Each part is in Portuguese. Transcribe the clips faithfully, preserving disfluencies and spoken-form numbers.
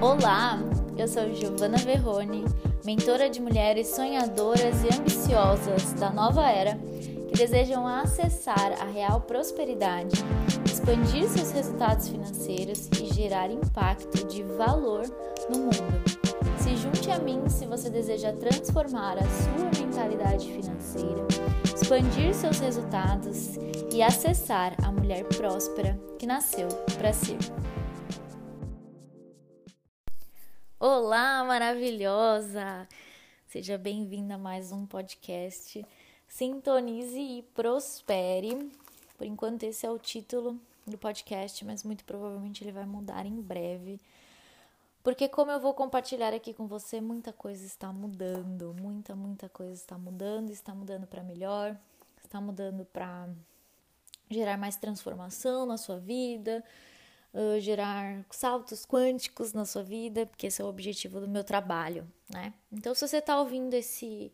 Olá, eu sou Giovanna Verrone, mentora de mulheres sonhadoras e ambiciosas da nova era que desejam acessar a real prosperidade, expandir seus resultados financeiros e gerar impacto de valor no mundo. Se junte a mim se você deseja transformar a sua mentalidade financeira, expandir seus resultados e acessar a mulher próspera que nasceu para ser. Olá, maravilhosa! Seja bem-vinda a mais um podcast Sintonize e Prospere. Por enquanto esse é o título do podcast, mas muito provavelmente ele vai mudar em breve. Porque como eu vou compartilhar aqui com você, muita coisa está mudando, muita, muita coisa está mudando, está mudando para melhor, está mudando para gerar mais transformação na sua vida, Uh, gerar saltos quânticos na sua vida, porque esse é o objetivo do meu trabalho, né? Então, se você está ouvindo esse,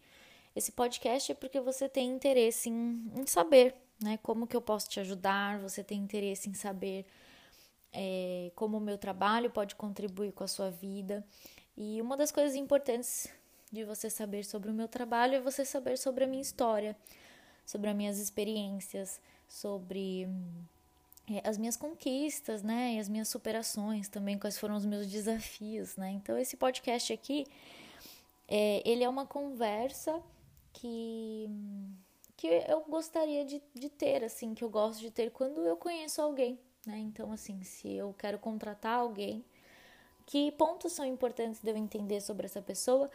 esse podcast é porque você tem interesse em, em saber, né? Como que eu posso te ajudar, você tem interesse em saber é, como o meu trabalho pode contribuir com a sua vida. E uma das coisas importantes de você saber sobre o meu trabalho é você saber sobre a minha história, sobre as minhas experiências, sobre as minhas conquistas, né, e as minhas superações também, quais foram os meus desafios, né, então esse podcast aqui, é, ele é uma conversa que, que eu gostaria de, de ter, assim, que eu gosto de ter quando eu conheço alguém, né, então assim, se eu quero contratar alguém, que pontos são importantes de eu entender sobre essa pessoa,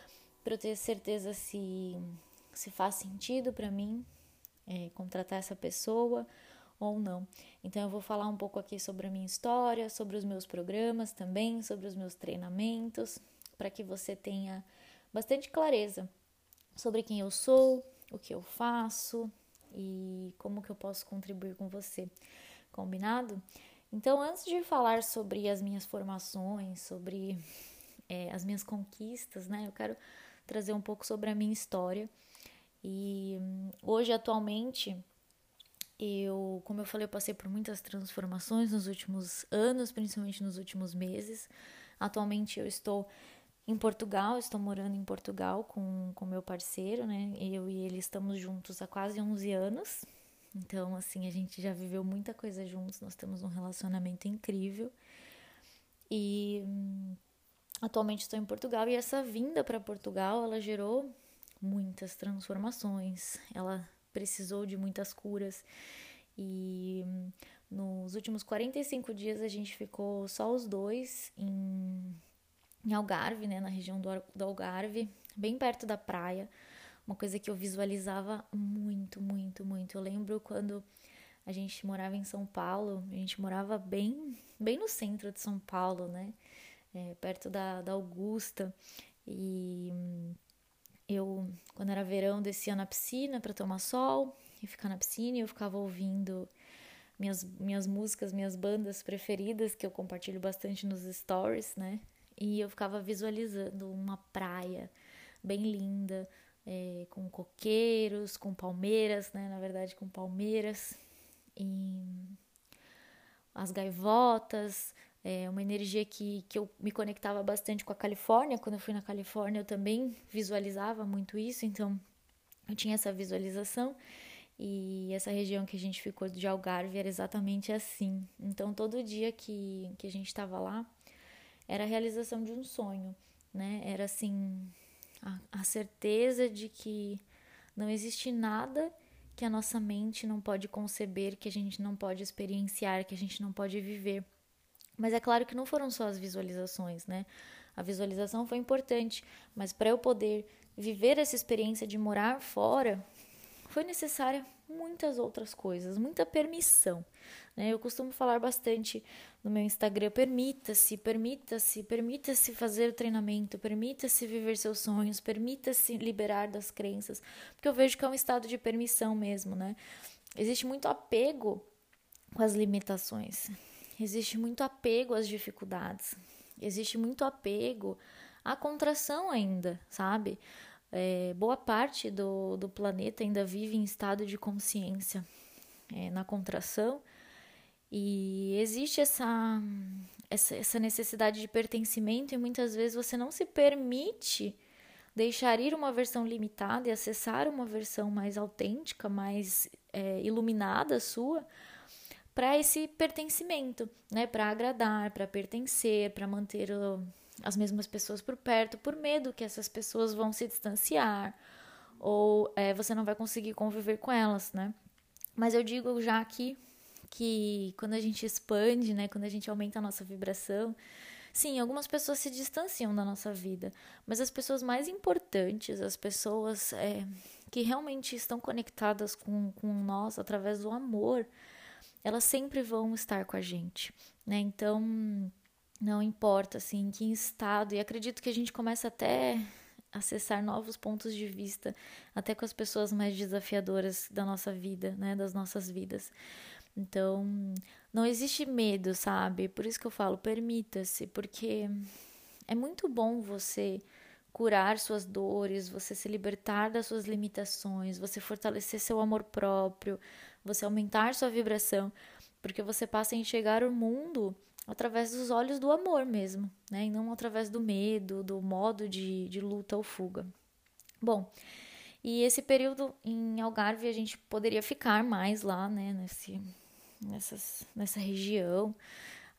para eu ter certeza se, se faz sentido para mim é, contratar essa pessoa, ou não. Então eu vou falar um pouco aqui sobre a minha história, sobre os meus programas também, sobre os meus treinamentos, para que você tenha bastante clareza sobre quem eu sou, o que eu faço e como que eu posso contribuir com você. Combinado? Então, antes de falar sobre as minhas formações, sobre é, as minhas conquistas, né, eu quero trazer um pouco sobre a minha história. E hoje, atualmente, Eu, como eu falei, eu passei por muitas transformações nos últimos anos, principalmente nos últimos meses. Atualmente eu estou em Portugal, estou morando em Portugal com o meu parceiro, né? Eu e ele estamos juntos há quase onze anos. Então, assim, a gente já viveu muita coisa juntos, nós temos um relacionamento incrível. E atualmente estou em Portugal e essa vinda para Portugal, ela gerou muitas transformações, ela precisou de muitas curas e nos últimos quarenta e cinco dias a gente ficou só os dois em, em Algarve, né, na região do, do Algarve, bem perto da praia, uma coisa que eu visualizava muito, muito, muito. Eu lembro quando a gente morava em São Paulo, a gente morava bem, bem no centro de São Paulo, né, é, perto da, da Augusta e... Eu, quando era verão, descia na piscina para tomar sol e ficar na piscina e eu ficava ouvindo minhas, minhas músicas, minhas bandas preferidas, que eu compartilho bastante nos stories, né? E eu ficava visualizando uma praia bem linda, é, com coqueiros, com palmeiras, né? Na verdade, com palmeiras e as gaivotas. É uma energia que, que eu me conectava bastante com a Califórnia. Quando eu fui na Califórnia, eu também visualizava muito isso. Então, eu tinha essa visualização. E essa região que a gente ficou de Algarve era exatamente assim. Então, todo dia que, que a gente estava lá, era a realização de um sonho, né? Era, assim, a, a certeza de que não existe nada que a nossa mente não pode conceber, que a gente não pode experienciar, que a gente não pode viver. Mas é claro que não foram só as visualizações, né? A visualização foi importante, mas para eu poder viver essa experiência de morar fora, foi necessária muitas outras coisas, muita permissão, né? Eu costumo falar bastante no meu Instagram, permita-se, permita-se, permita-se fazer o treinamento, permita-se viver seus sonhos, permita-se liberar das crenças, porque eu vejo que é um estado de permissão mesmo, né? Existe muito apego com as limitações. Existe muito apego às dificuldades, existe muito apego à contração ainda, sabe? É, boa parte do, do planeta ainda vive em estado de consciência, é, na contração E existe essa, essa, essa necessidade de pertencimento e muitas vezes você não se permite deixar ir uma versão limitada e acessar uma versão mais autêntica, mais é, iluminada sua, para esse pertencimento, né? Para agradar, para pertencer, para manter o, as mesmas pessoas por perto, por medo que essas pessoas vão se distanciar ou é, você não vai conseguir conviver com elas, né? Mas eu digo já aqui que quando a gente expande, né? Quando a gente aumenta a nossa vibração, sim, algumas pessoas se distanciam da nossa vida, mas as pessoas mais importantes, as pessoas é, que realmente estão conectadas com, com nós através do amor, elas sempre vão estar com a gente, né? Então, não importa, assim, em que estado, e acredito que a gente começa até a acessar novos pontos de vista, até com as pessoas mais desafiadoras da nossa vida, né? Das nossas vidas. Então, não existe medo, sabe? Por isso que eu falo, permita-se, porque é muito bom você curar suas dores, você se libertar das suas limitações, você fortalecer seu amor próprio, você aumentar sua vibração, porque você passa a enxergar o mundo através dos olhos do amor mesmo, né? E não através do medo, do modo de, de luta ou fuga. Bom, e esse período em Algarve a gente poderia ficar mais lá, né? Nesse... Nessas, nessa região,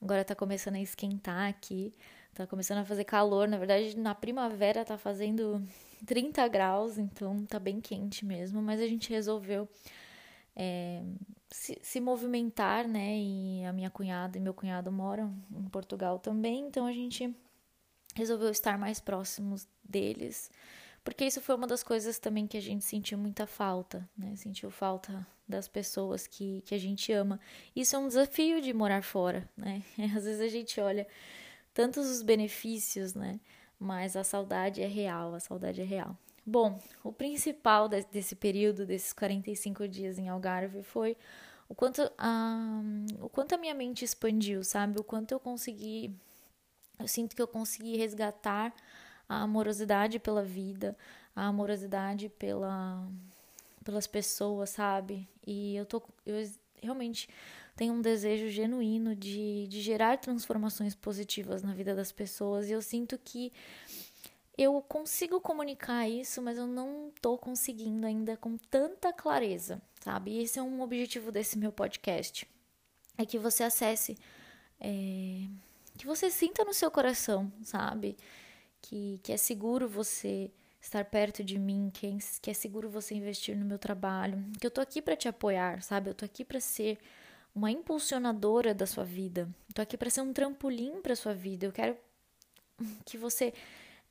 agora tá começando a esquentar aqui, tá começando a fazer calor, na verdade na primavera tá fazendo trinta graus, então tá bem quente mesmo, mas a gente resolveu é, se, se movimentar, né, e a minha cunhada e meu cunhado moram em Portugal também, então a gente resolveu estar mais próximos deles, porque isso foi uma das coisas também que a gente sentiu muita falta, né? Sentiu falta das pessoas que, que a gente ama. Isso é um desafio de morar fora, né? Às vezes a gente olha tantos os benefícios, né? Mas a saudade é real, a saudade é real. Bom, o principal desse período, desses quarenta e cinco dias em Algarve, foi o quanto a, o quanto a minha mente expandiu, sabe? O quanto eu consegui... Eu sinto que eu consegui resgatar a amorosidade pela vida, a amorosidade pela, pelas pessoas, sabe? E eu, tô, eu realmente tenho um desejo genuíno de, de gerar transformações positivas na vida das pessoas, e eu sinto que eu consigo comunicar isso, mas eu não tô conseguindo ainda com tanta clareza, sabe? E esse é um objetivo desse meu podcast, é que você acesse, é, que você sinta no seu coração, sabe? Que, que é seguro você estar perto de mim, que é, que é seguro você investir no meu trabalho, que eu tô aqui para te apoiar, sabe? Eu tô aqui para ser uma impulsionadora da sua vida, eu tô aqui para ser um trampolim para sua vida. Eu quero que você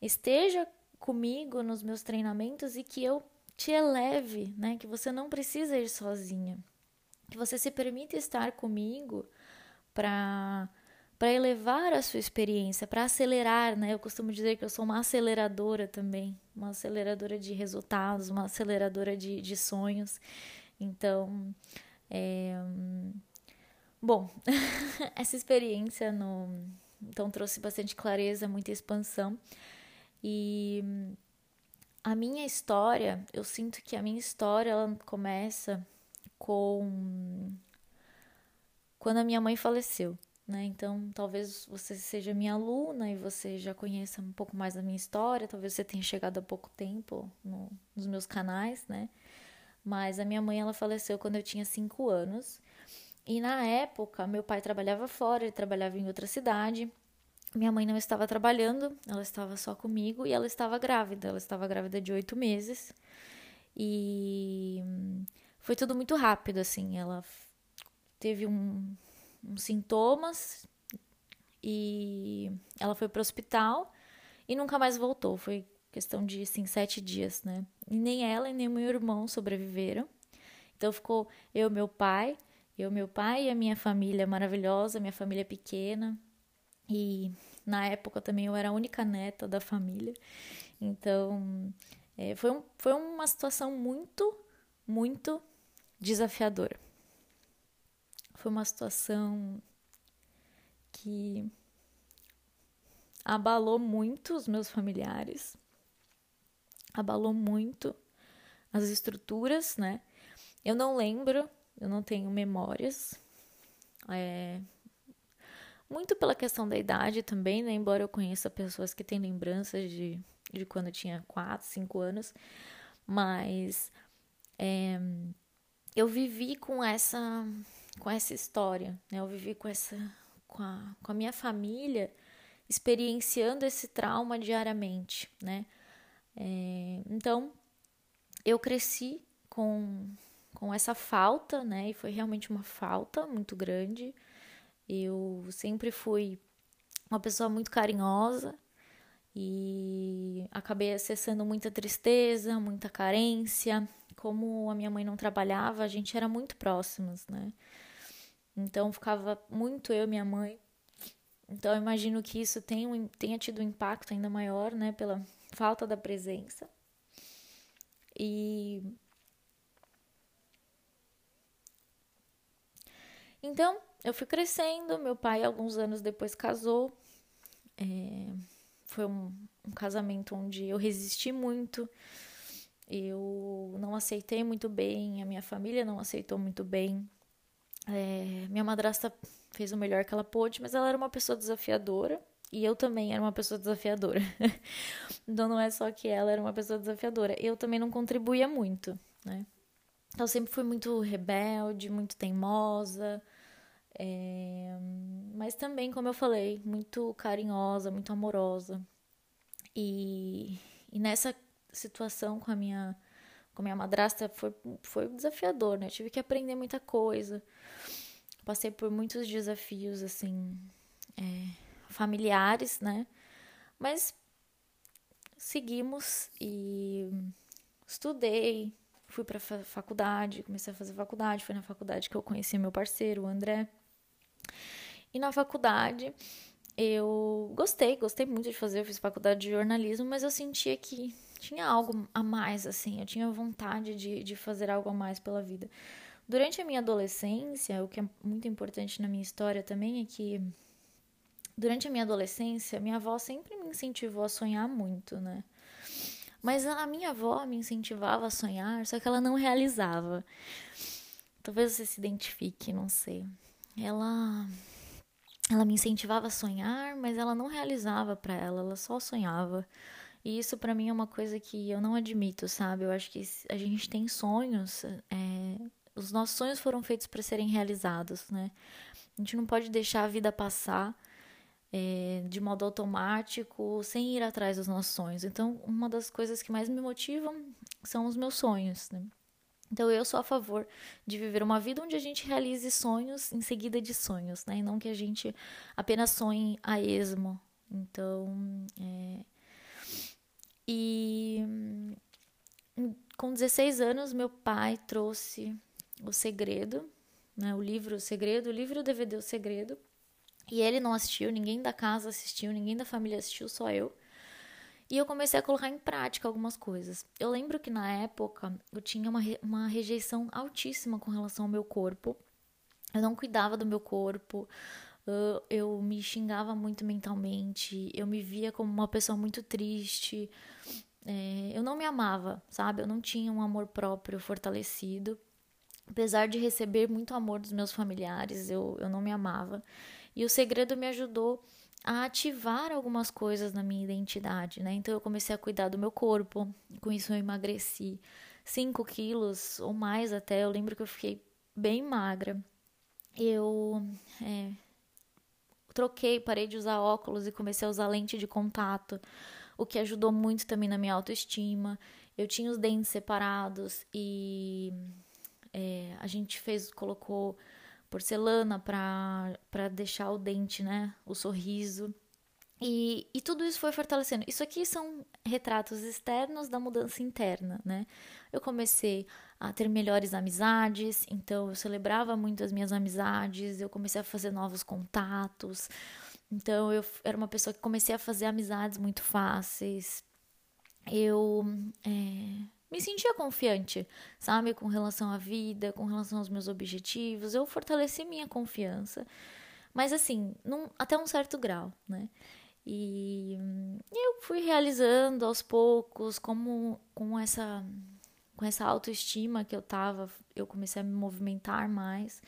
esteja comigo nos meus treinamentos e que eu te eleve, né? Que você não precisa ir sozinha, que você se permita estar comigo para... para elevar a sua experiência, para acelerar, né? Eu costumo dizer que eu sou uma aceleradora também, uma aceleradora de resultados, uma aceleradora de, de sonhos. Então, é... bom, essa experiência no... então, trouxe bastante clareza, muita expansão. E a minha história, eu sinto que a minha história ela começa com quando a minha mãe faleceu. Né? Então, talvez você seja minha aluna e você já conheça um pouco mais da minha história, talvez você tenha chegado há pouco tempo no, nos meus canais, né? Mas a minha mãe, ela faleceu quando eu tinha cinco anos, e na época, meu pai trabalhava fora, ele trabalhava em outra cidade, minha mãe não estava trabalhando, ela estava só comigo e ela estava grávida, ela estava grávida de oito meses, e foi tudo muito rápido, assim, ela teve um... uns sintomas e ela foi para o hospital e nunca mais voltou, foi questão de assim, sete dias, né? E nem ela e nem meu irmão sobreviveram, então ficou eu, meu pai, eu, meu pai e a minha família maravilhosa, minha família pequena, e na época também eu era a única neta da família, então é, foi, um, foi uma situação muito, muito desafiadora. Foi uma situação que abalou muito os meus familiares, abalou muito as estruturas, né? Eu não lembro, eu não tenho memórias É... Muito pela questão da idade também, né? Embora eu conheça pessoas que têm lembranças de, de quando eu tinha quatro, cinco anos, mas é, eu vivi com essa, com essa história, né? Eu vivi com, essa, com, a, com a minha família experienciando esse trauma diariamente, né? É, então, eu cresci com, com essa falta, né? E foi realmente uma falta muito grande. Eu sempre fui uma pessoa muito carinhosa e acabei acessando muita tristeza, muita carência. Como a minha mãe não trabalhava, a gente era muito próximos, né? Então, ficava muito eu e minha mãe. Então, eu imagino que isso tenha, tenha tido um impacto ainda maior, né? Pela falta da presença. E... Então... Eu fui crescendo, meu pai alguns anos depois casou, é, foi um, um casamento onde eu resisti muito, eu não aceitei muito bem, a minha família não aceitou muito bem, é, minha madrasta fez o melhor que ela pôde, mas ela era uma pessoa desafiadora e eu também era uma pessoa desafiadora, então não é só que ela era uma pessoa desafiadora, eu também não contribuía muito, né? Então eu sempre fui muito rebelde, muito teimosa... É, mas também, como eu falei, muito carinhosa, muito amorosa. E, e nessa situação com a minha, com a minha madrasta foi, foi desafiador, né? Eu tive que aprender muita coisa. Passei por muitos desafios, assim, é, familiares, né? Mas seguimos e estudei, fui pra faculdade, comecei a fazer faculdade. Foi na faculdade que eu conheci meu parceiro, o André. E na faculdade eu gostei, gostei muito de fazer, eu fiz faculdade de jornalismo, mas eu sentia que tinha algo a mais, assim, eu tinha vontade de, de fazer algo a mais pela vida. Durante a minha adolescência, o que é muito importante na minha história também é que durante a minha adolescência, minha avó sempre me incentivou a sonhar muito, né? Mas a minha avó me incentivava a sonhar, só que ela não realizava. Talvez você se identifique, não sei. Ela, ela me incentivava a sonhar, mas ela não realizava pra ela, ela só sonhava. E isso pra mim é uma coisa que eu não admito, sabe? Eu acho que a gente tem sonhos, é, os nossos sonhos foram feitos pra serem realizados, né? A gente não pode deixar a vida passar é, de modo automático, sem ir atrás dos nossos sonhos. Então, uma das coisas que mais me motivam são os meus sonhos, né? Então, eu sou a favor de viver uma vida onde a gente realize sonhos em seguida de sonhos, né? E não que a gente apenas sonhe a esmo. Então, é... E com dezesseis anos, meu pai trouxe O Segredo, né? O livro O Segredo, o livro e o D V D O Segredo. E ele não assistiu, ninguém da casa assistiu, ninguém da família assistiu, só eu. E eu comecei a colocar em prática algumas coisas. Eu lembro que na época eu tinha uma, re- uma rejeição altíssima com relação ao meu corpo. Eu não cuidava do meu corpo, eu, eu me xingava muito mentalmente, eu me via como uma pessoa muito triste. É, eu não me amava, sabe? Eu não tinha um amor próprio fortalecido. Apesar de receber muito amor dos meus familiares, eu, eu não me amava. E o segredo me ajudou a ativar algumas coisas na minha identidade, né? Então, eu comecei a cuidar do meu corpo, com isso eu emagreci cinco quilos ou mais até, eu lembro que eu fiquei bem magra. Eu é, troquei, parei de usar óculos e comecei a usar lente de contato, o que ajudou muito também na minha autoestima. Eu tinha os dentes separados e é, a gente fez, colocou porcelana para deixar o dente, né, o sorriso, e, e tudo isso foi fortalecendo. Isso aqui são retratos externos da mudança interna, né? Eu comecei a ter melhores amizades, então eu celebrava muito as minhas amizades, eu comecei a fazer novos contatos, então eu era uma pessoa que comecei a fazer amizades muito fáceis, eu... É... me sentia confiante, sabe, com relação à vida, com relação aos meus objetivos, eu fortaleci minha confiança, mas assim, num, até um certo grau, né, e eu fui realizando aos poucos, como com essa, com essa autoestima que eu tava, eu comecei a me movimentar mais,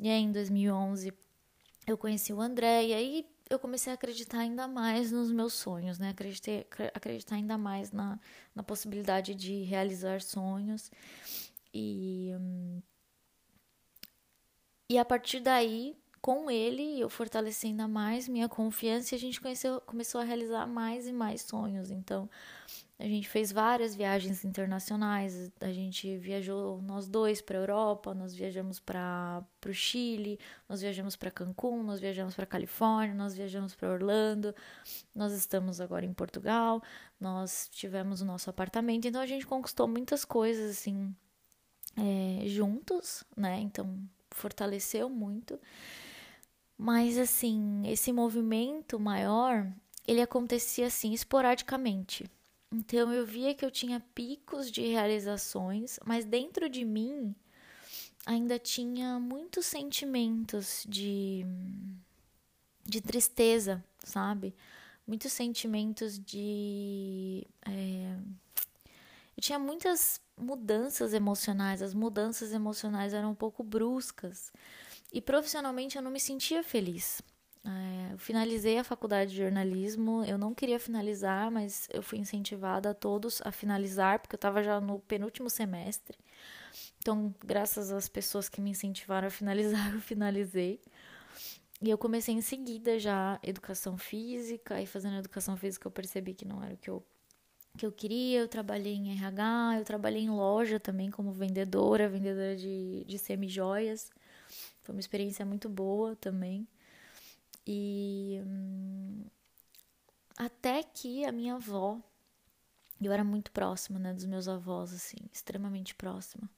E aí, em dois mil e onze, eu conheci o André, e aí eu comecei a acreditar ainda mais nos meus sonhos, né? Acreditei, acreditar ainda mais na, na possibilidade de realizar sonhos. E, e a partir daí, com ele, eu fortaleci ainda mais minha confiança e a gente conheceu, começou a realizar mais e mais sonhos. Então, a gente fez várias viagens internacionais, a gente viajou nós dois para a Europa, nós viajamos para o Chile, nós viajamos para Cancún, nós viajamos para a Califórnia, nós viajamos para Orlando, nós estamos agora em Portugal, nós tivemos o nosso apartamento, então a gente conquistou muitas coisas assim, é, juntos, né? Então fortaleceu muito, mas assim, esse movimento maior, ele acontecia assim esporadicamente. Então, eu via que eu tinha picos de realizações, mas dentro de mim ainda tinha muitos sentimentos de, de tristeza, sabe? Muitos sentimentos de... É... Eu tinha muitas mudanças emocionais, as mudanças emocionais eram um pouco bruscas. E profissionalmente eu não me sentia feliz. É, eu finalizei a faculdade de jornalismo, eu não queria finalizar, mas eu fui incentivada a todos a finalizar, porque eu estava já no penúltimo semestre. Então, graças às pessoas que me incentivaram a finalizar, eu finalizei. E eu comecei em seguida já educação física, e fazendo educação física eu percebi que não era o que eu, que eu queria. Eu trabalhei em R H, eu trabalhei em loja também como vendedora, vendedora de, de semijoias. Foi uma experiência muito boa também. E hum, até que a minha avó, eu era muito próxima, né, dos meus avós, assim, extremamente próxima.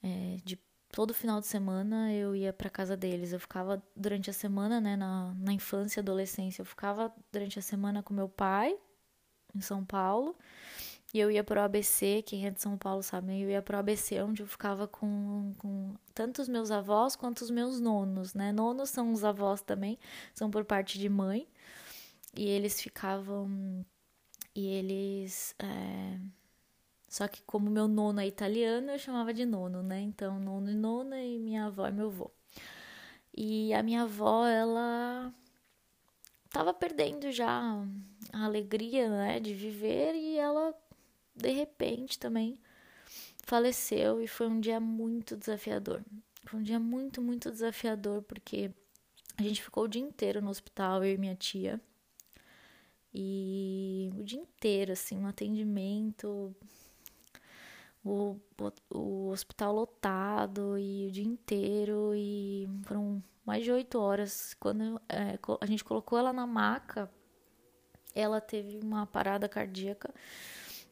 É, de todo final de semana eu ia pra casa deles, eu ficava durante a semana, né, na, na infância e adolescência, eu ficava durante a semana com meu pai, em São Paulo, e eu ia pro A B C, quem é de São Paulo sabe, eu ia pro A B C, onde eu ficava com, com tanto os meus avós quanto os meus nonos, né? Nonos são os avós também, são por parte de mãe, e eles ficavam, e eles, é... só que como meu nono é italiano, eu chamava de nono, né? Então, nono e nona, e minha avó e meu avô. E a minha avó, ela... tava perdendo já a alegria, né, de viver, e ela... de repente também faleceu, e foi um dia muito desafiador. Foi um dia muito, muito desafiador, porque a gente ficou o dia inteiro no hospital, eu e minha tia. E o dia inteiro, assim, um atendimento, o, o, o hospital lotado, e o dia inteiro, e foram mais de oito horas. Quando é, a gente colocou ela na maca, ela teve uma parada cardíaca,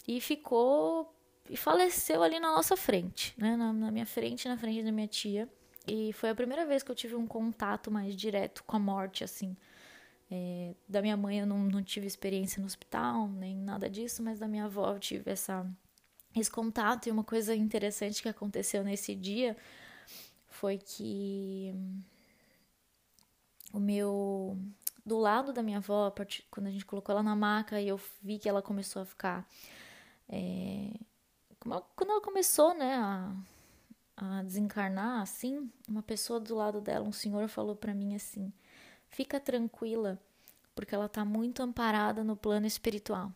e ficou, e faleceu ali na nossa frente, né? Na, na minha frente, na frente da minha tia. E foi a primeira vez que eu tive um contato mais direto com a morte, assim. É, da minha mãe eu não, não tive experiência no hospital, nem nada disso, mas da minha avó eu tive essa, esse contato. E uma coisa interessante que aconteceu nesse dia foi que o meu... do lado da minha avó, a partir, quando a gente colocou ela na maca, e eu vi que ela começou a ficar... É, quando ela começou, né, a, a desencarnar, assim, uma pessoa do lado dela, um senhor, falou pra mim assim: fica tranquila, porque ela tá muito amparada no plano espiritual.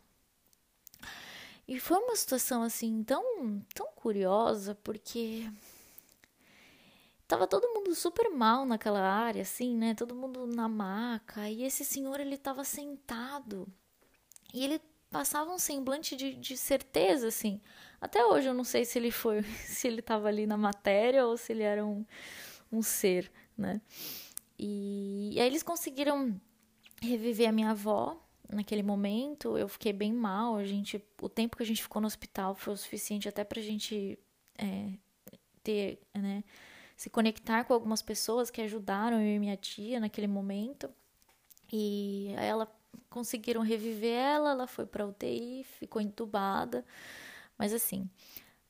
E foi uma situação, assim, tão, tão curiosa, porque tava todo mundo super mal naquela área, assim, né, todo mundo na maca, e esse senhor, ele tava sentado, e ele passava um semblante de, de certeza, assim. Até hoje eu não sei se ele foi, se ele estava ali na matéria ou se ele era um, um ser, né? E, e aí eles conseguiram reviver a minha avó naquele momento. Eu fiquei bem mal. A gente, o tempo que a gente ficou no hospital foi o suficiente até pra gente é, ter, né, se conectar com algumas pessoas que ajudaram eu e minha tia naquele momento. E aí ela... conseguiram reviver ela, ela foi pra U T I, ficou entubada, mas assim,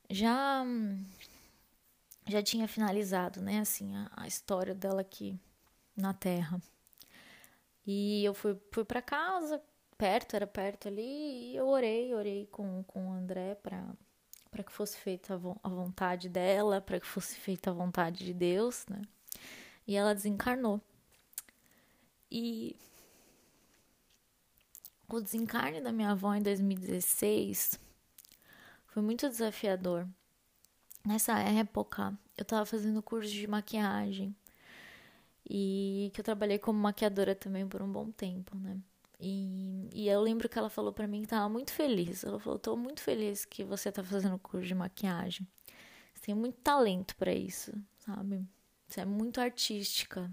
já, já tinha finalizado, né, assim, a, a história dela aqui na Terra. E eu fui, fui pra casa, perto, era perto ali, e eu orei, orei com, com o André pra, pra que fosse feita a vontade dela, pra que fosse feita a vontade de Deus, né, E ela desencarnou. E o desencarne da minha avó em dois mil e dezesseis foi muito desafiador. Nessa época, eu estava fazendo curso de maquiagem, e que eu trabalhei como maquiadora também por um bom tempo, né? E, e eu lembro que ela falou pra mim que tava muito feliz. Ela falou, tô muito feliz que você tá fazendo curso de maquiagem. Você tem muito talento pra isso, sabe? Você é muito artística.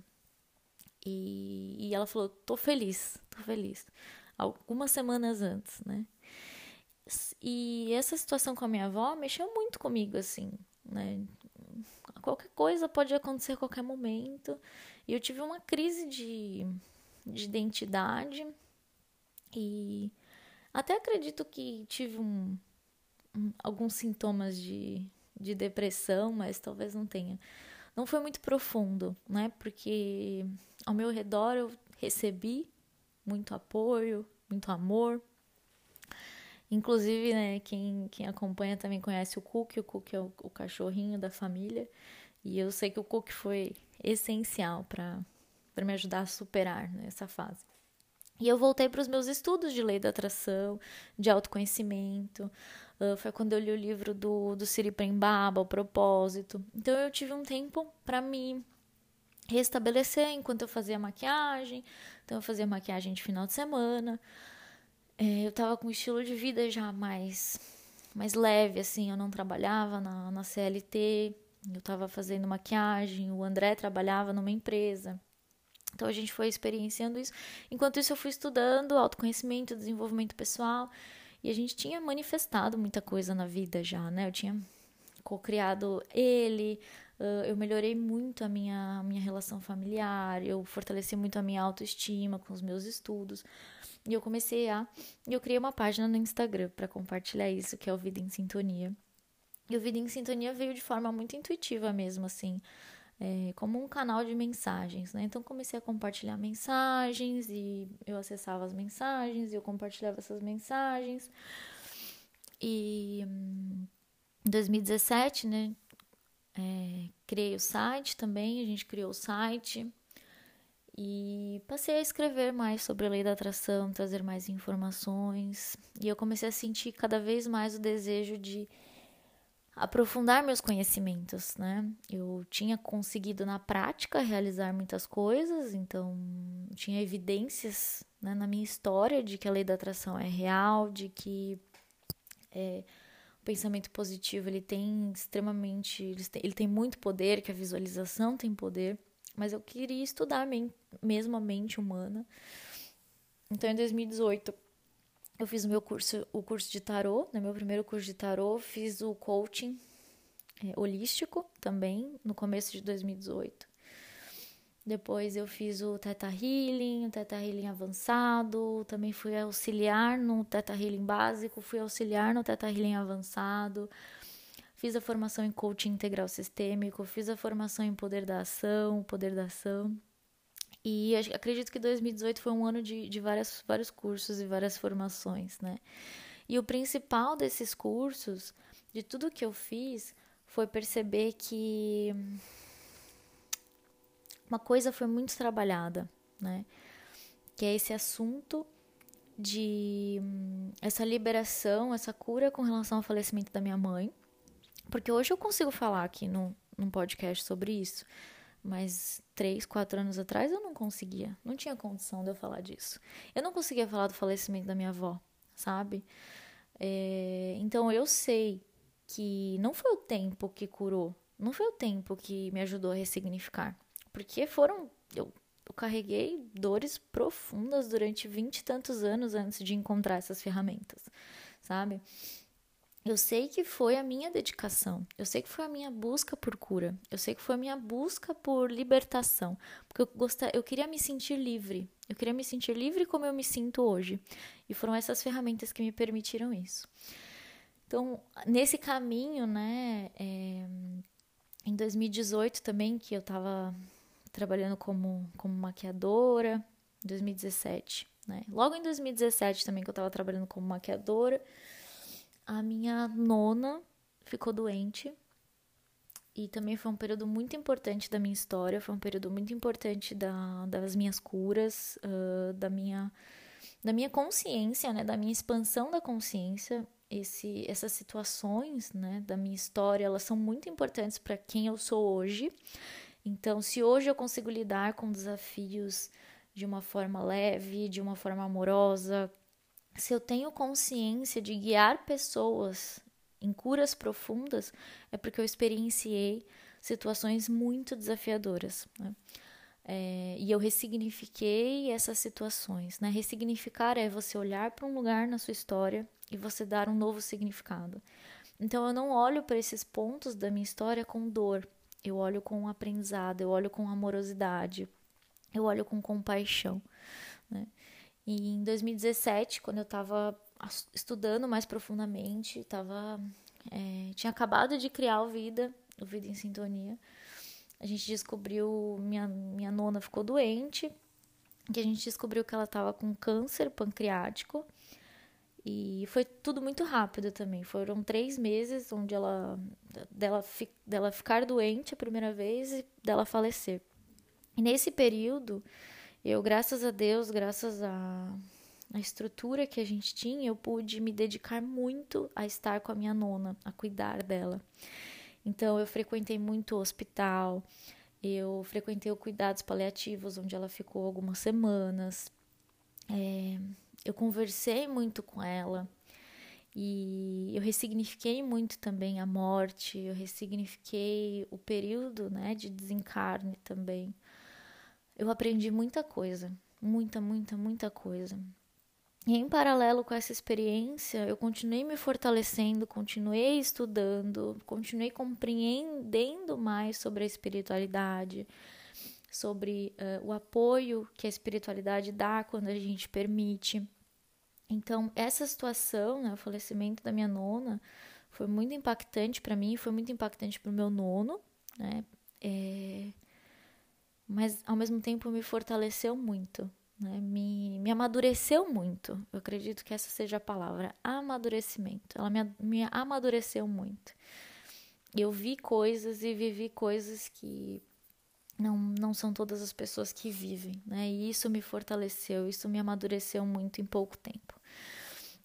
E, e ela falou, tô feliz, tô feliz. Algumas semanas antes, né? E essa situação com a minha avó mexeu muito comigo, assim, né? Qualquer coisa pode acontecer a qualquer momento. E eu tive uma crise de, de identidade. E até acredito que tive um, um, alguns sintomas de, de depressão, mas talvez não tenha. Não foi muito profundo, né? Porque ao meu redor eu recebi muito apoio, muito amor. Inclusive, né, quem, quem acompanha também conhece o Kuki. O Kuki é o, o cachorrinho da família. E eu sei que o Kuki foi essencial para me ajudar a superar, né, essa fase. E eu voltei para os meus estudos de lei da atração, de autoconhecimento. Uh, foi quando eu li o livro do, do Siri Prembaba, O Propósito. Então, eu tive um tempo para me restabelecer enquanto eu fazia maquiagem. Então, eu fazia maquiagem de final de semana. Eu tava com um estilo de vida já mais, mais leve, assim, eu não trabalhava na, na C L T, eu tava fazendo maquiagem, o André trabalhava numa empresa. Então, a gente foi experienciando isso. Enquanto isso, eu fui estudando autoconhecimento, desenvolvimento pessoal, e a gente tinha manifestado muita coisa na vida já, né? Eu tinha co-criado ele, eu melhorei muito a minha, minha relação familiar, eu fortaleci muito a minha autoestima com os meus estudos. E eu comecei a... Eu criei uma página no Instagram para compartilhar isso, que é o Vida em Sintonia. E o Vida em Sintonia veio de forma muito intuitiva mesmo, assim, é, como um canal de mensagens, né? Então, comecei a compartilhar mensagens e eu acessava as mensagens e eu compartilhava essas mensagens. E em dois mil e dezessete, né, é, criei o site também, a gente criou o site... E passei a escrever mais sobre a lei da atração, trazer mais informações. E eu comecei a sentir cada vez mais o desejo de aprofundar meus conhecimentos, né? Eu tinha conseguido na prática realizar muitas coisas, então tinha evidências, né, na minha história de que a lei da atração é real, de que é, o pensamento positivo ele tem extremamente, ele tem, ele tem muito poder, que a visualização tem poder. Mas eu queria estudar mesmo a mente humana. Então, em dois mil e dezoito, eu fiz o meu curso, o curso de tarô, né? Meu primeiro curso de tarô, fiz o coaching é, holístico também, no começo de dois mil e dezoito. Depois eu fiz o Theta Healing, o Theta Healing avançado, também fui auxiliar no Theta Healing básico, fui auxiliar no Theta Healing avançado. Fiz a formação em coaching integral sistêmico, fiz a formação em poder da ação, poder da ação. E acredito que dois mil e dezoito foi um ano de, de várias, vários cursos e várias formações, né? E o principal desses cursos, de tudo que eu fiz, foi perceber que uma coisa foi muito trabalhada, né? Que é esse assunto... de essa liberação, essa cura com relação ao falecimento da minha mãe. Porque hoje eu consigo falar aqui num, num podcast sobre isso, mas três, quatro anos atrás eu não conseguia, não tinha condição de eu falar disso. Eu não conseguia falar do falecimento da minha avó, sabe? É, então eu sei que não foi o tempo que curou, não foi o tempo que me ajudou a ressignificar, porque foram... Eu, eu carreguei dores profundas durante vinte e tantos anos antes de encontrar essas ferramentas, sabe? Eu sei que foi a minha dedicação, eu sei que foi a minha busca por cura, eu sei que foi a minha busca por libertação, porque eu, gostava, eu queria me sentir livre, eu queria me sentir livre como eu me sinto hoje, e foram essas ferramentas que me permitiram isso. Então, nesse caminho, né, é, em dois mil e dezoito também, que eu estava trabalhando como, como maquiadora, em dois mil e dezessete, né, logo em dois mil e dezessete também que eu estava trabalhando como maquiadora, a minha nona ficou doente e também foi um período muito importante da minha história, foi um período muito importante da, das minhas curas, uh, da, minha, da minha consciência, né, da minha expansão da consciência. Esse, essas situações, né, da minha história, elas são muito importantes para quem eu sou hoje. Então, se hoje eu consigo lidar com desafios de uma forma leve, de uma forma amorosa, se eu tenho consciência de guiar pessoas em curas profundas, é porque eu experienciei situações muito desafiadoras, né? É, e eu ressignifiquei essas situações, né? Ressignificar é você olhar para um lugar na sua história e você dar um novo significado. Então, eu não olho para esses pontos da minha história com dor. Eu olho com aprendizado, eu olho com amorosidade, eu olho com compaixão, né? E em dois mil e dezessete, quando eu estava estudando mais profundamente, tava, é, tinha acabado de criar o Vida, o Vida em Sintonia, a gente descobriu, minha, minha nona ficou doente, que a gente descobriu que ela estava com câncer pancreático, e foi tudo muito rápido também, foram três meses onde ela, dela, dela ficar doente a primeira vez e dela falecer. E nesse período, eu, graças a Deus, graças a... a estrutura que a gente tinha, eu pude me dedicar muito a estar com a minha nona, a cuidar dela. Então, eu frequentei muito o hospital, eu frequentei o cuidados paliativos, onde ela ficou algumas semanas. É, eu conversei muito com ela e eu ressignifiquei muito também a morte, eu ressignifiquei o período, né, de desencarne também. Eu aprendi muita coisa, muita, muita, muita coisa. E em paralelo com essa experiência, eu continuei me fortalecendo, continuei estudando, continuei compreendendo mais sobre a espiritualidade, sobre uh, o apoio que a espiritualidade dá quando a gente permite. Então, essa situação, né, o falecimento da minha nona, foi muito impactante para mim, foi muito impactante para o meu nono, né? É... mas ao mesmo tempo me fortaleceu muito. Né, me, me amadureceu muito, eu acredito que essa seja a palavra, amadurecimento, ela me, me amadureceu muito, eu vi coisas e vivi coisas que não, não são todas as pessoas que vivem, né, e isso me fortaleceu, isso me amadureceu muito em pouco tempo,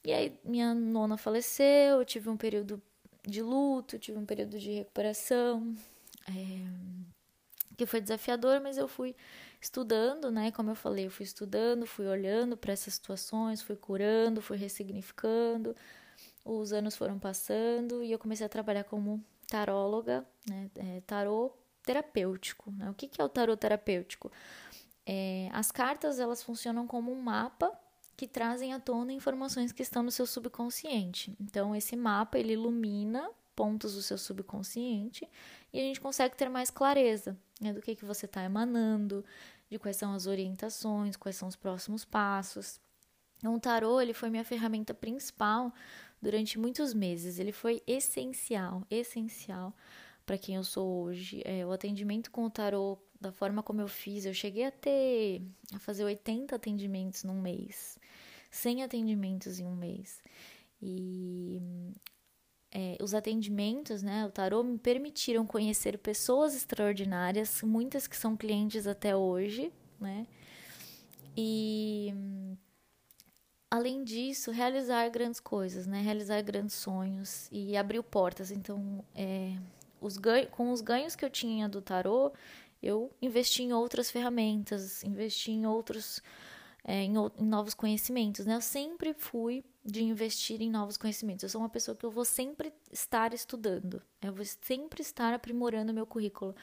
e aí minha nona faleceu, eu tive um período de luto, tive um período de recuperação, é... que foi desafiador, mas eu fui estudando, né, como eu falei, eu fui estudando, fui olhando para essas situações, fui curando, fui ressignificando, os anos foram passando e eu comecei a trabalhar como taróloga, né, é, tarô terapêutico, né? O que que é o tarô terapêutico? É, as cartas, elas funcionam como um mapa que trazem à tona informações que estão no seu subconsciente, então esse mapa, ele ilumina pontos do seu subconsciente e a gente consegue ter mais clareza, né, do que, que você está emanando, de quais são as orientações, quais são os próximos passos. Então, o tarô, ele foi minha ferramenta principal durante muitos meses, ele foi essencial, essencial para quem eu sou hoje. É, o atendimento com o tarô, da forma como eu fiz, eu cheguei a ter, a fazer oitenta atendimentos num mês, cem atendimentos em um mês, e... É, os atendimentos, né, o tarô, me permitiram conhecer pessoas extraordinárias, muitas que são clientes até hoje, né, e além disso, realizar grandes coisas, né, realizar grandes sonhos e abriu portas. Então, é, os ganho, com os ganhos que eu tinha do tarô, eu investi em outras ferramentas, investi em outros... É, em, em novos conhecimentos, né? Eu sempre fui de investir em novos conhecimentos. Eu sou uma pessoa que eu vou sempre estar estudando. Eu vou sempre estar aprimorando o meu currículo.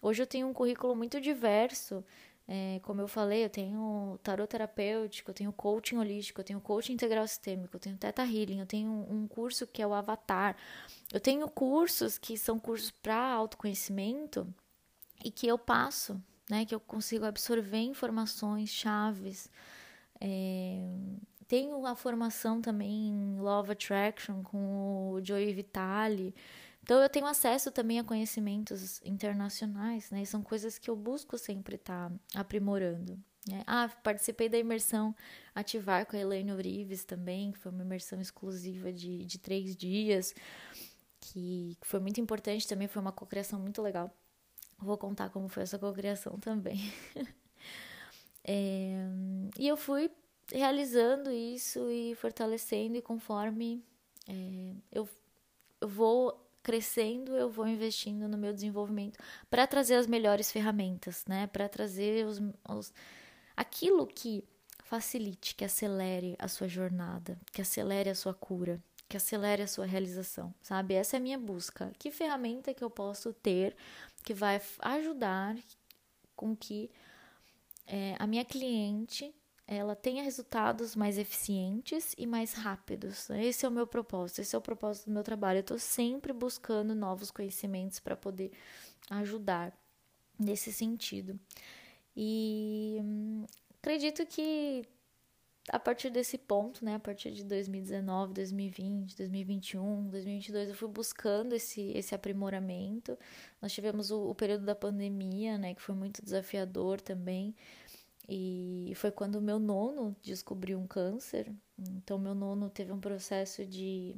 Hoje eu tenho um currículo muito diverso. É, como eu falei, eu tenho tarô terapêutico, eu tenho coaching holístico, eu tenho coaching integral sistêmico, eu tenho Theta Healing, eu tenho um curso que é o Avatar. Eu tenho cursos que são cursos para autoconhecimento e que eu passo... Né, que eu consigo absorver informações, chaves. É, tenho a formação também em Love Attraction com o Joey Vitale. Então, eu tenho acesso também a conhecimentos internacionais, né? São coisas que eu busco sempre estar tá aprimorando, né? Ah, participei da imersão Ativar com a Helene Orives também, que foi uma imersão exclusiva de, de três dias. que foi muito importante também, foi uma cocriação muito legal. Vou contar como foi essa cocriação também. é, e eu fui realizando isso e fortalecendo, e conforme é, eu, eu vou crescendo, eu vou investindo no meu desenvolvimento para trazer as melhores ferramentas, né? Para trazer os, os, aquilo que facilite, que acelere a sua jornada, que acelere a sua cura, que acelere a sua realização, sabe? Essa é a minha busca. Que ferramenta que eu posso ter que vai ajudar com que é, a minha cliente ela tenha resultados mais eficientes e mais rápidos. Esse é o meu propósito, esse é o propósito do meu trabalho. Eu estou sempre buscando novos conhecimentos para poder ajudar nesse sentido. E hum, acredito que a partir desse ponto, né, a partir de dois mil e dezenove, dois mil e vinte, dois mil e vinte e um, dois mil e vinte e dois, eu fui buscando esse, esse aprimoramento. Nós tivemos o, o período da pandemia, né, que foi muito desafiador também. E foi quando o meu nono descobriu um câncer. Então, meu nono teve um processo de...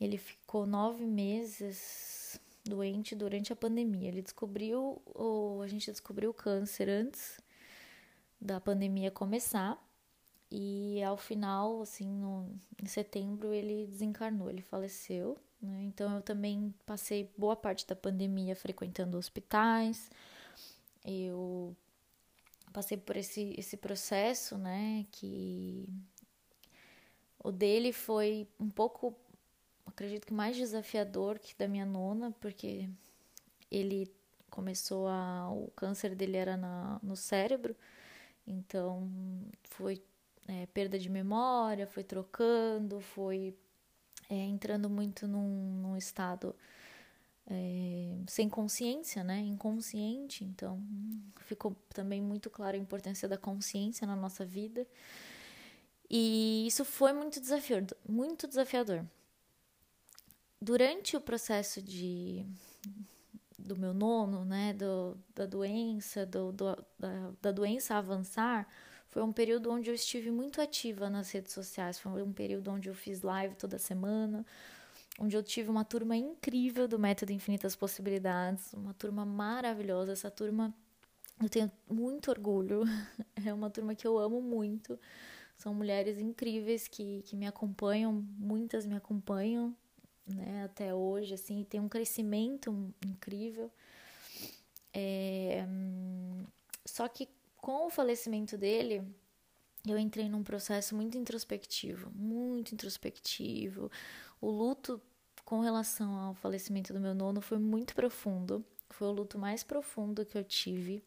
Ele ficou nove meses doente durante a pandemia. Ele descobriu... ou a gente descobriu o câncer antes da pandemia começar. E, ao final, assim, no, em setembro, ele desencarnou. Ele faleceu, né? Então, eu também passei boa parte da pandemia frequentando hospitais. Eu... passei por esse, esse processo, né, que o dele foi um pouco, acredito que mais desafiador que da minha nona, porque ele começou a, o câncer dele era na, no cérebro, então foi é, perda de memória, foi trocando, foi é, entrando muito num, num estado... É, sem consciência, né? Inconsciente. Então, ficou também muito claro a importância da consciência na nossa vida. E isso foi muito desafiador. Muito desafiador. Durante o processo de, do meu nono, né? Do, da doença, do, do, da, da doença avançar, foi um período onde eu estive muito ativa nas redes sociais. Foi um período onde eu fiz live toda semana, onde eu tive uma turma incrível do Método Infinitas Possibilidades, uma turma maravilhosa. Essa turma eu tenho muito orgulho, é uma turma que eu amo muito, são mulheres incríveis que, que me acompanham, muitas me acompanham, né, até hoje, assim, tem um crescimento incrível. É... Só que com o falecimento dele, eu entrei num processo muito introspectivo, muito introspectivo. O luto com relação ao falecimento do meu nono foi muito profundo. Foi o luto mais profundo que eu tive.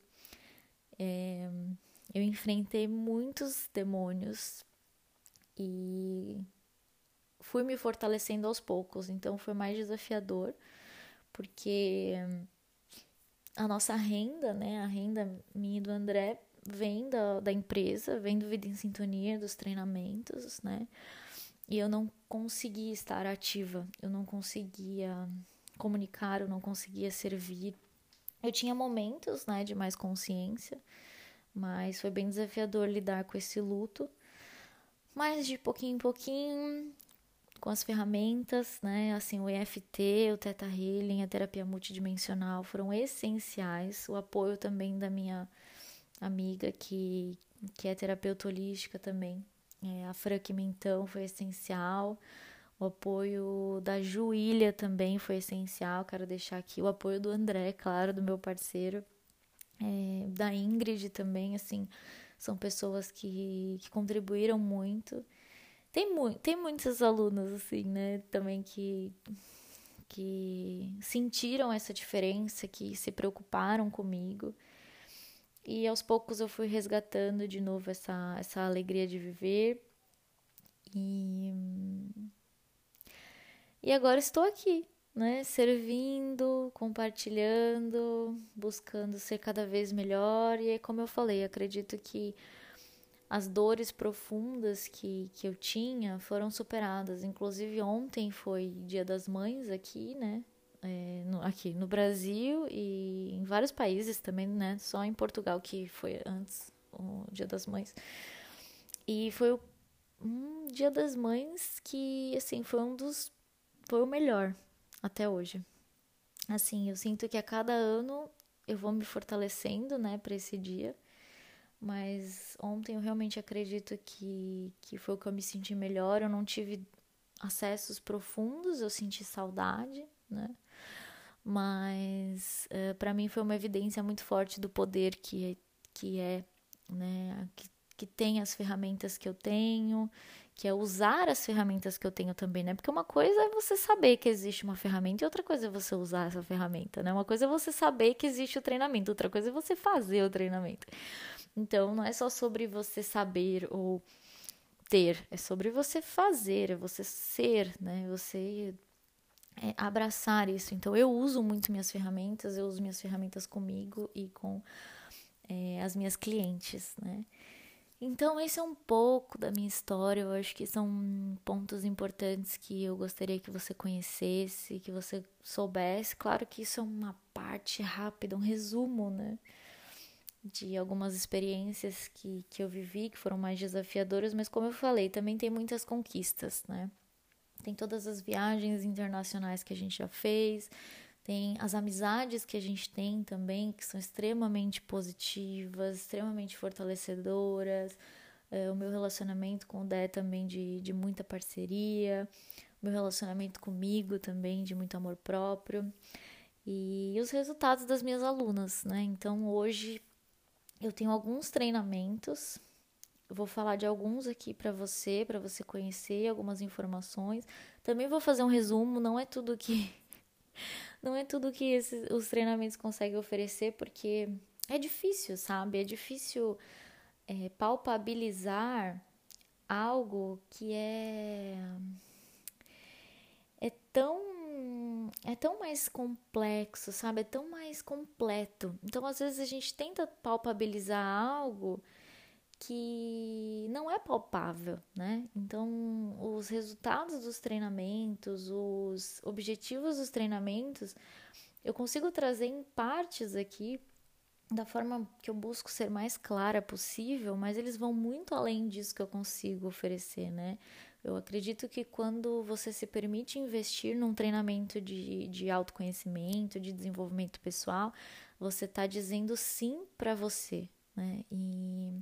É, eu enfrentei muitos demônios e fui me fortalecendo aos poucos. Então, foi mais desafiador, porque a nossa renda, né, a renda minha e do André, vem da, da empresa, vem do Vida em Sintonia, dos treinamentos, né? E eu não conseguia estar ativa, eu não conseguia comunicar, eu não conseguia servir. Eu tinha momentos, né, de mais consciência, mas foi bem desafiador lidar com esse luto. Mas de pouquinho em pouquinho, com as ferramentas, né, assim, o E F T, o Theta Healing, a terapia multidimensional foram essenciais. O apoio também da minha amiga que, que é terapeuta holística também. É, a Frank Mintão foi essencial, o apoio da Juília também foi essencial, quero deixar aqui o apoio do André, claro, do meu parceiro, é, da Ingrid também, assim, são pessoas que, que contribuíram muito. Tem, mu- tem muitos alunos, assim, né, também que, que sentiram essa diferença, que se preocuparam comigo. E aos poucos eu fui resgatando de novo essa, essa alegria de viver. E, e agora estou aqui, né? Servindo, compartilhando, buscando ser cada vez melhor. E como eu falei, acredito que as dores profundas que, que eu tinha foram superadas. Inclusive ontem foi Dia das Mães aqui, né? É, no, aqui no Brasil e em vários países também, né? Só em Portugal que foi antes o Dia das Mães. E foi o, um Dia das Mães que, assim, foi um dos foi o melhor até hoje. Assim, eu sinto que a cada ano eu vou me fortalecendo, né, para esse dia. Mas ontem eu realmente acredito que, que foi o que eu me senti melhor. Eu não tive acessos profundos, eu senti saudade, né? Mas uh, para mim foi uma evidência muito forte do poder que, que é, né? Que, que tem as ferramentas que eu tenho, que é usar as ferramentas que eu tenho também, né? Porque uma coisa é você saber que existe uma ferramenta e outra coisa é você usar essa ferramenta, né? Uma coisa é você saber que existe o treinamento, outra coisa é você fazer o treinamento. Então, não é só sobre você saber ou ter, é sobre você fazer, é você ser, né? Você é abraçar isso. Então, eu uso muito minhas ferramentas, eu uso minhas ferramentas comigo e com é, as minhas clientes, né? Então, esse é um pouco da minha história. Eu acho que são pontos importantes que eu gostaria que você conhecesse, que você soubesse. Claro que isso é uma parte rápida, um resumo, né? De algumas experiências que, que eu vivi, que foram mais desafiadoras, mas como eu falei, também tem muitas conquistas, né? Tem todas as viagens internacionais que a gente já fez, tem as amizades que a gente tem também, que são extremamente positivas, extremamente fortalecedoras, é, o meu relacionamento com o Dé também de, de muita parceria, o meu relacionamento comigo também de muito amor próprio, e os resultados das minhas alunas, né? Então, hoje, eu tenho alguns treinamentos, eu vou falar de alguns aqui para você, para você conhecer algumas informações. Também vou fazer um resumo, não é tudo que não é tudo que esses, os treinamentos conseguem oferecer, porque é difícil, sabe? É difícil é, palpabilizar algo que é é tão É tão mais complexo, sabe? É tão mais completo. Então, às vezes, a gente tenta palpabilizar algo que não é palpável, né? Então, os resultados dos treinamentos, os objetivos dos treinamentos, eu consigo trazer em partes aqui da forma que eu busco ser mais clara possível, mas eles vão muito além disso que eu consigo oferecer, né? Eu acredito que quando você se permite investir num treinamento de, de autoconhecimento, de desenvolvimento pessoal, você está dizendo sim para você, né? E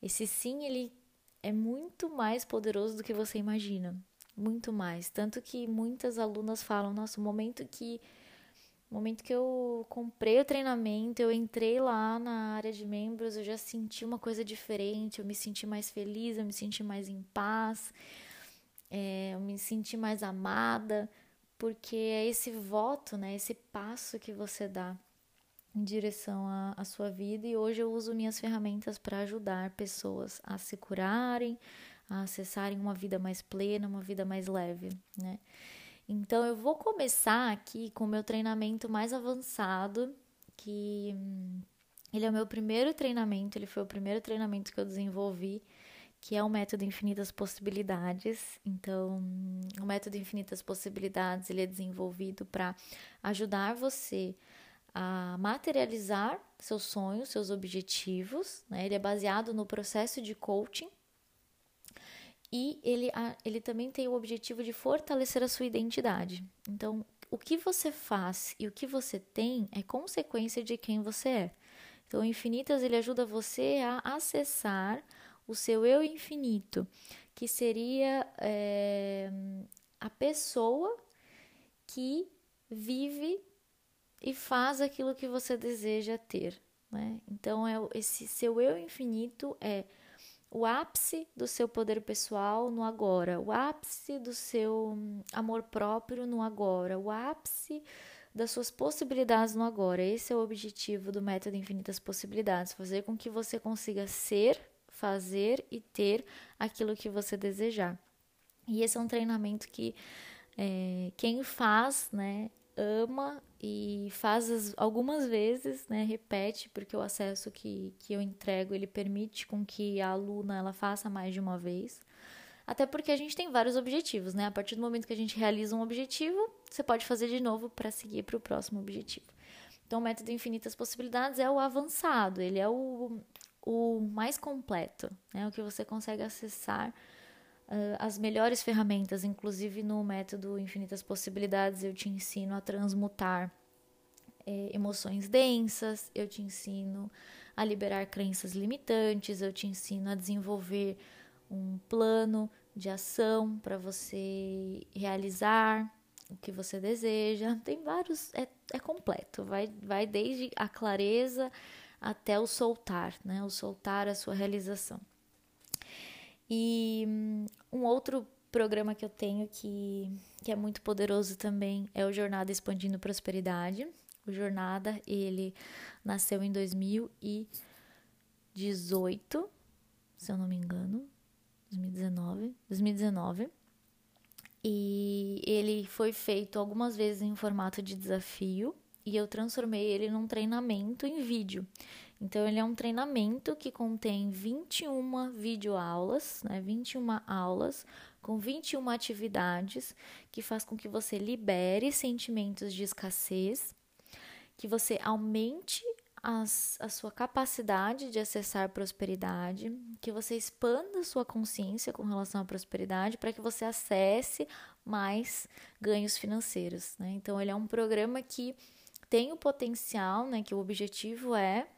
esse sim, ele é muito mais poderoso do que você imagina, muito mais. Tanto que muitas alunas falam, nossa, o momento que, o momento que eu comprei o treinamento, eu entrei lá na área de membros, eu já senti uma coisa diferente, eu me senti mais feliz, eu me senti mais em paz, é, eu me senti mais amada, porque é esse voto, né, esse passo que você dá em direção à, à sua vida, e hoje eu uso minhas ferramentas para ajudar pessoas a se curarem, a acessarem uma vida mais plena, uma vida mais leve, né? Então, eu vou começar aqui com o meu treinamento mais avançado, que hum, ele é o meu primeiro treinamento, ele foi o primeiro treinamento que eu desenvolvi, que é o Método Infinitas Possibilidades. Então, hum, o Método Infinitas Possibilidades, ele é desenvolvido para ajudar você a materializar seus sonhos, seus objetivos, né? Ele é baseado no processo de coaching. E ele, ele também tem o objetivo de fortalecer a sua identidade. Então, o que você faz e o que você tem é consequência de quem você é. Então, o Infinitas, ele ajuda você a acessar o seu eu infinito, que seria é, a pessoa que vive e faz aquilo que você deseja ter, né? Então, é, esse seu eu infinito é o ápice do seu poder pessoal no agora, o ápice do seu amor próprio no agora, o ápice das suas possibilidades no agora. Esse é o objetivo do Método Infinitas Possibilidades, fazer com que você consiga ser, fazer e ter aquilo que você desejar. E esse é um treinamento que é, quem faz, né, ama e faz as, algumas vezes, né, repete, porque o acesso que, que eu entrego, ele permite com que a aluna ela faça mais de uma vez, até porque a gente tem vários objetivos, né? A partir do momento que a gente realiza um objetivo, você pode fazer de novo para seguir para o próximo objetivo. Então, o Método Infinitas Possibilidades é o avançado, ele é o, o mais completo, né? O que você consegue acessar uh, as melhores ferramentas, inclusive no método Infinitas Possibilidades eu te ensino a transmutar eh, emoções densas, eu te ensino a liberar crenças limitantes, eu te ensino a desenvolver um plano de ação para você realizar o que você deseja. Tem vários, é, é completo, vai, vai desde a clareza até o soltar, né? O soltar a sua realização. E um outro programa que eu tenho que, que é muito poderoso também é o Jornada Expandindo Prosperidade. O Jornada, ele nasceu em dois mil e dezoito, se eu não me engano, dois mil e dezenove, dois mil e dezenove, e ele foi feito algumas vezes em formato de desafio, e eu transformei ele num treinamento em vídeo. Então, ele é um treinamento que contém vinte e uma videoaulas, né? vinte e uma aulas com vinte e uma atividades que faz com que você libere sentimentos de escassez, que você aumente as, a sua capacidade de acessar prosperidade, que você expanda a sua consciência com relação à prosperidade para que você acesse mais ganhos financeiros, né? Então, ele é um programa que tem o potencial, né, que o objetivo é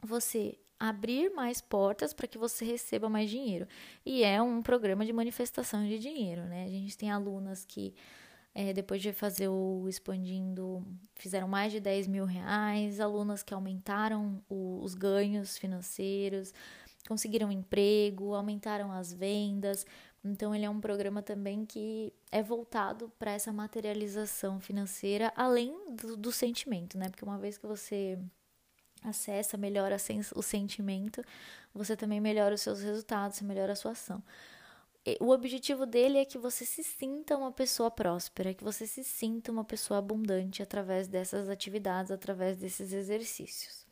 você abrir mais portas para que você receba mais dinheiro. E é um programa de manifestação de dinheiro, né? A gente tem alunas que, é, depois de fazer o Expandindo, fizeram mais de dez mil reais, alunas que aumentaram o, os ganhos financeiros, conseguiram um emprego, aumentaram as vendas. Então, ele é um programa também que é voltado para essa materialização financeira, além do, do sentimento, né? Porque uma vez que você acessa, melhora o sentimento, você também melhora os seus resultados, você melhora a sua ação. O objetivo dele é que você se sinta uma pessoa próspera, que você se sinta uma pessoa abundante através dessas atividades, através desses exercícios.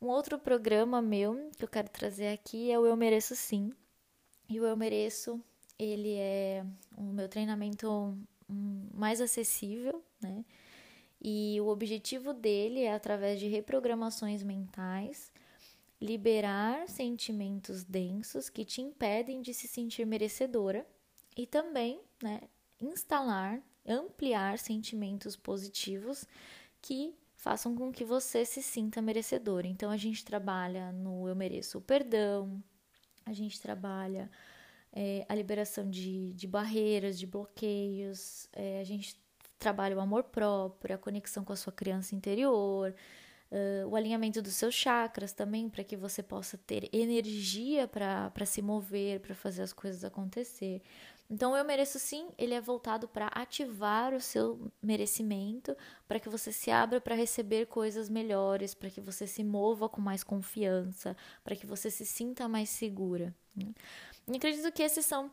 Um outro programa meu que eu quero trazer aqui é o Eu Mereço Sim. E o Eu Mereço, ele é o meu treinamento mais acessível, né? E o objetivo dele é, através de reprogramações mentais, liberar sentimentos densos que te impedem de se sentir merecedora e também, né, instalar, ampliar sentimentos positivos que façam com que você se sinta merecedora. Então, a gente trabalha no Eu Mereço o Perdão, a gente trabalha é, a liberação de, de barreiras, de bloqueios, é, a gente trabalha o amor próprio, a conexão com a sua criança interior, uh, o alinhamento dos seus chakras também, para que você possa ter energia para se mover, para fazer as coisas acontecer. Então, Eu Mereço Sim, ele é voltado para ativar o seu merecimento, para que você se abra para receber coisas melhores, para que você se mova com mais confiança, para que você se sinta mais segura, né? E acredito que esses são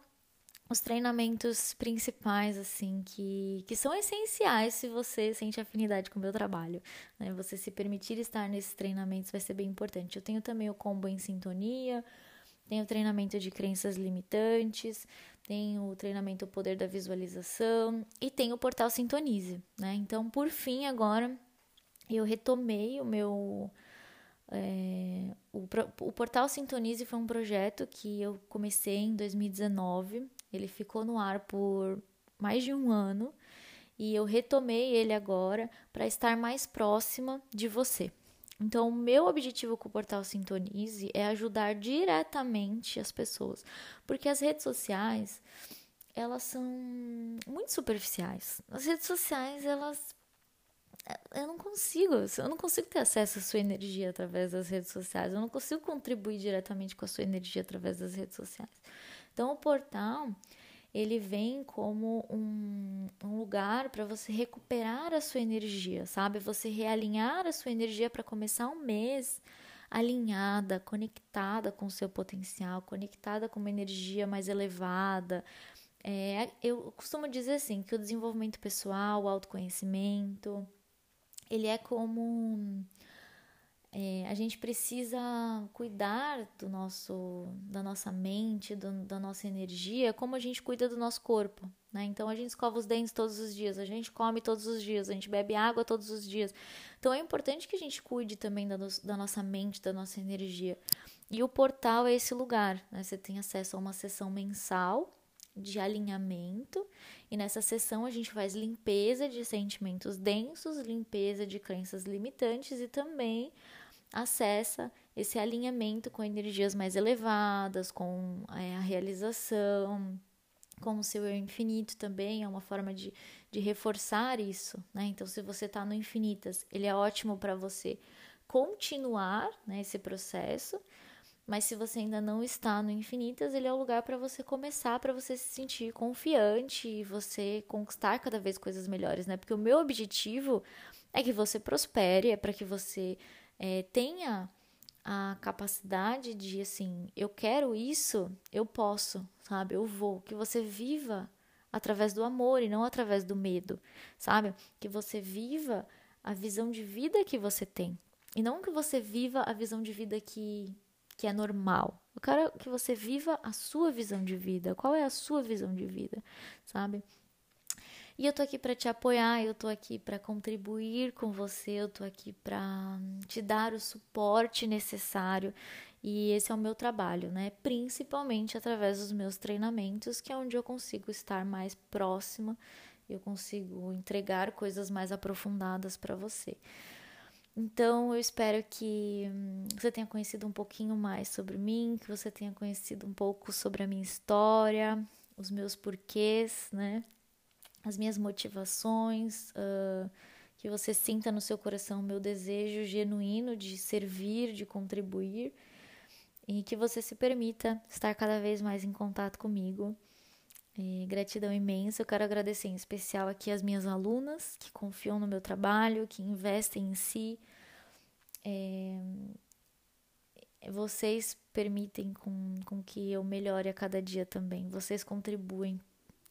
os treinamentos principais, assim, que, que são essenciais se você sente afinidade com o meu trabalho, né? Você se permitir estar nesses treinamentos vai ser bem importante. Eu tenho também o combo em sintonia, tenho o treinamento de crenças limitantes, tenho o treinamento O Poder da Visualização e tenho o Portal Sintonize, né? Então, por fim, agora, eu retomei o meu... É, o, o Portal Sintonize foi um projeto que eu comecei em dois mil e dezenove, ele ficou no ar por mais de um ano e eu retomei ele agora para estar mais próxima de você. Então, o meu objetivo com o Portal Sintonize é ajudar diretamente as pessoas, porque as redes sociais, elas são muito superficiais. As redes sociais, elas... Eu não consigo, eu não consigo ter acesso à sua energia através das redes sociais, eu não consigo contribuir diretamente com a sua energia através das redes sociais. Então, o portal, ele vem como um, um lugar para você recuperar a sua energia, sabe? Você realinhar a sua energia para começar um mês alinhada, conectada com o seu potencial, conectada com uma energia mais elevada. É, eu costumo dizer assim, que o desenvolvimento pessoal, o autoconhecimento, ele é como... É, a gente precisa cuidar do nosso, da nossa mente, do, da nossa energia, como a gente cuida do nosso corpo, né? Então, a gente escova os dentes todos os dias, a gente come todos os dias, a gente bebe água todos os dias. Então, é importante que a gente cuide também da, da nossa mente, da nossa energia. E o portal é esse lugar, né? Você tem acesso a uma sessão mensal, de alinhamento, e nessa sessão a gente faz limpeza de sentimentos densos, limpeza de crenças limitantes e também acessa esse alinhamento com energias mais elevadas, com é, a realização, com o seu eu infinito também, é uma forma de, de reforçar isso, né? Então, se você está no Infinitas, ele é ótimo para você continuar, né, esse processo, mas se você ainda não está no Infinitas, ele é o lugar para você começar, para você se sentir confiante e você conquistar cada vez coisas melhores, né? Porque o meu objetivo é que você prospere, é para que você é, tenha a capacidade de, assim, eu quero isso, eu posso, sabe? Eu vou. Que você viva através do amor e não através do medo, sabe? Que você viva a visão de vida que você tem e não que você viva a visão de vida que... que é normal. Eu quero que você viva a sua visão de vida. Qual é a sua visão de vida, sabe? E eu tô aqui para te apoiar, eu tô aqui para contribuir com você, eu tô aqui para te dar o suporte necessário. E esse é o meu trabalho, né? Principalmente através dos meus treinamentos, que é onde eu consigo estar mais próxima, eu consigo entregar coisas mais aprofundadas para você. Então, eu espero que você tenha conhecido um pouquinho mais sobre mim, que você tenha conhecido um pouco sobre a minha história, os meus porquês, né? As minhas motivações, uh, que você sinta no seu coração o meu desejo genuíno de servir, de contribuir, e que você se permita estar cada vez mais em contato comigo. E gratidão imensa, eu quero agradecer em especial aqui as minhas alunas que confiam no meu trabalho, que investem em si, é... vocês permitem com, com que eu melhore a cada dia também, vocês contribuem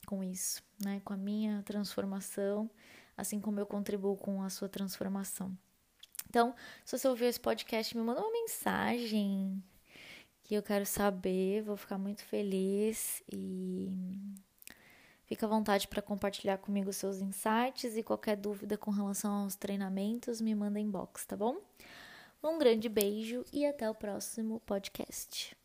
com isso, né? Com a minha transformação, assim como eu contribuo com a sua transformação. Então, se você ouviu esse podcast, me manda uma mensagem... que eu quero saber, vou ficar muito feliz e fica à vontade para compartilhar comigo seus insights e qualquer dúvida com relação aos treinamentos, me manda inbox, tá bom? Um grande beijo e até o próximo podcast.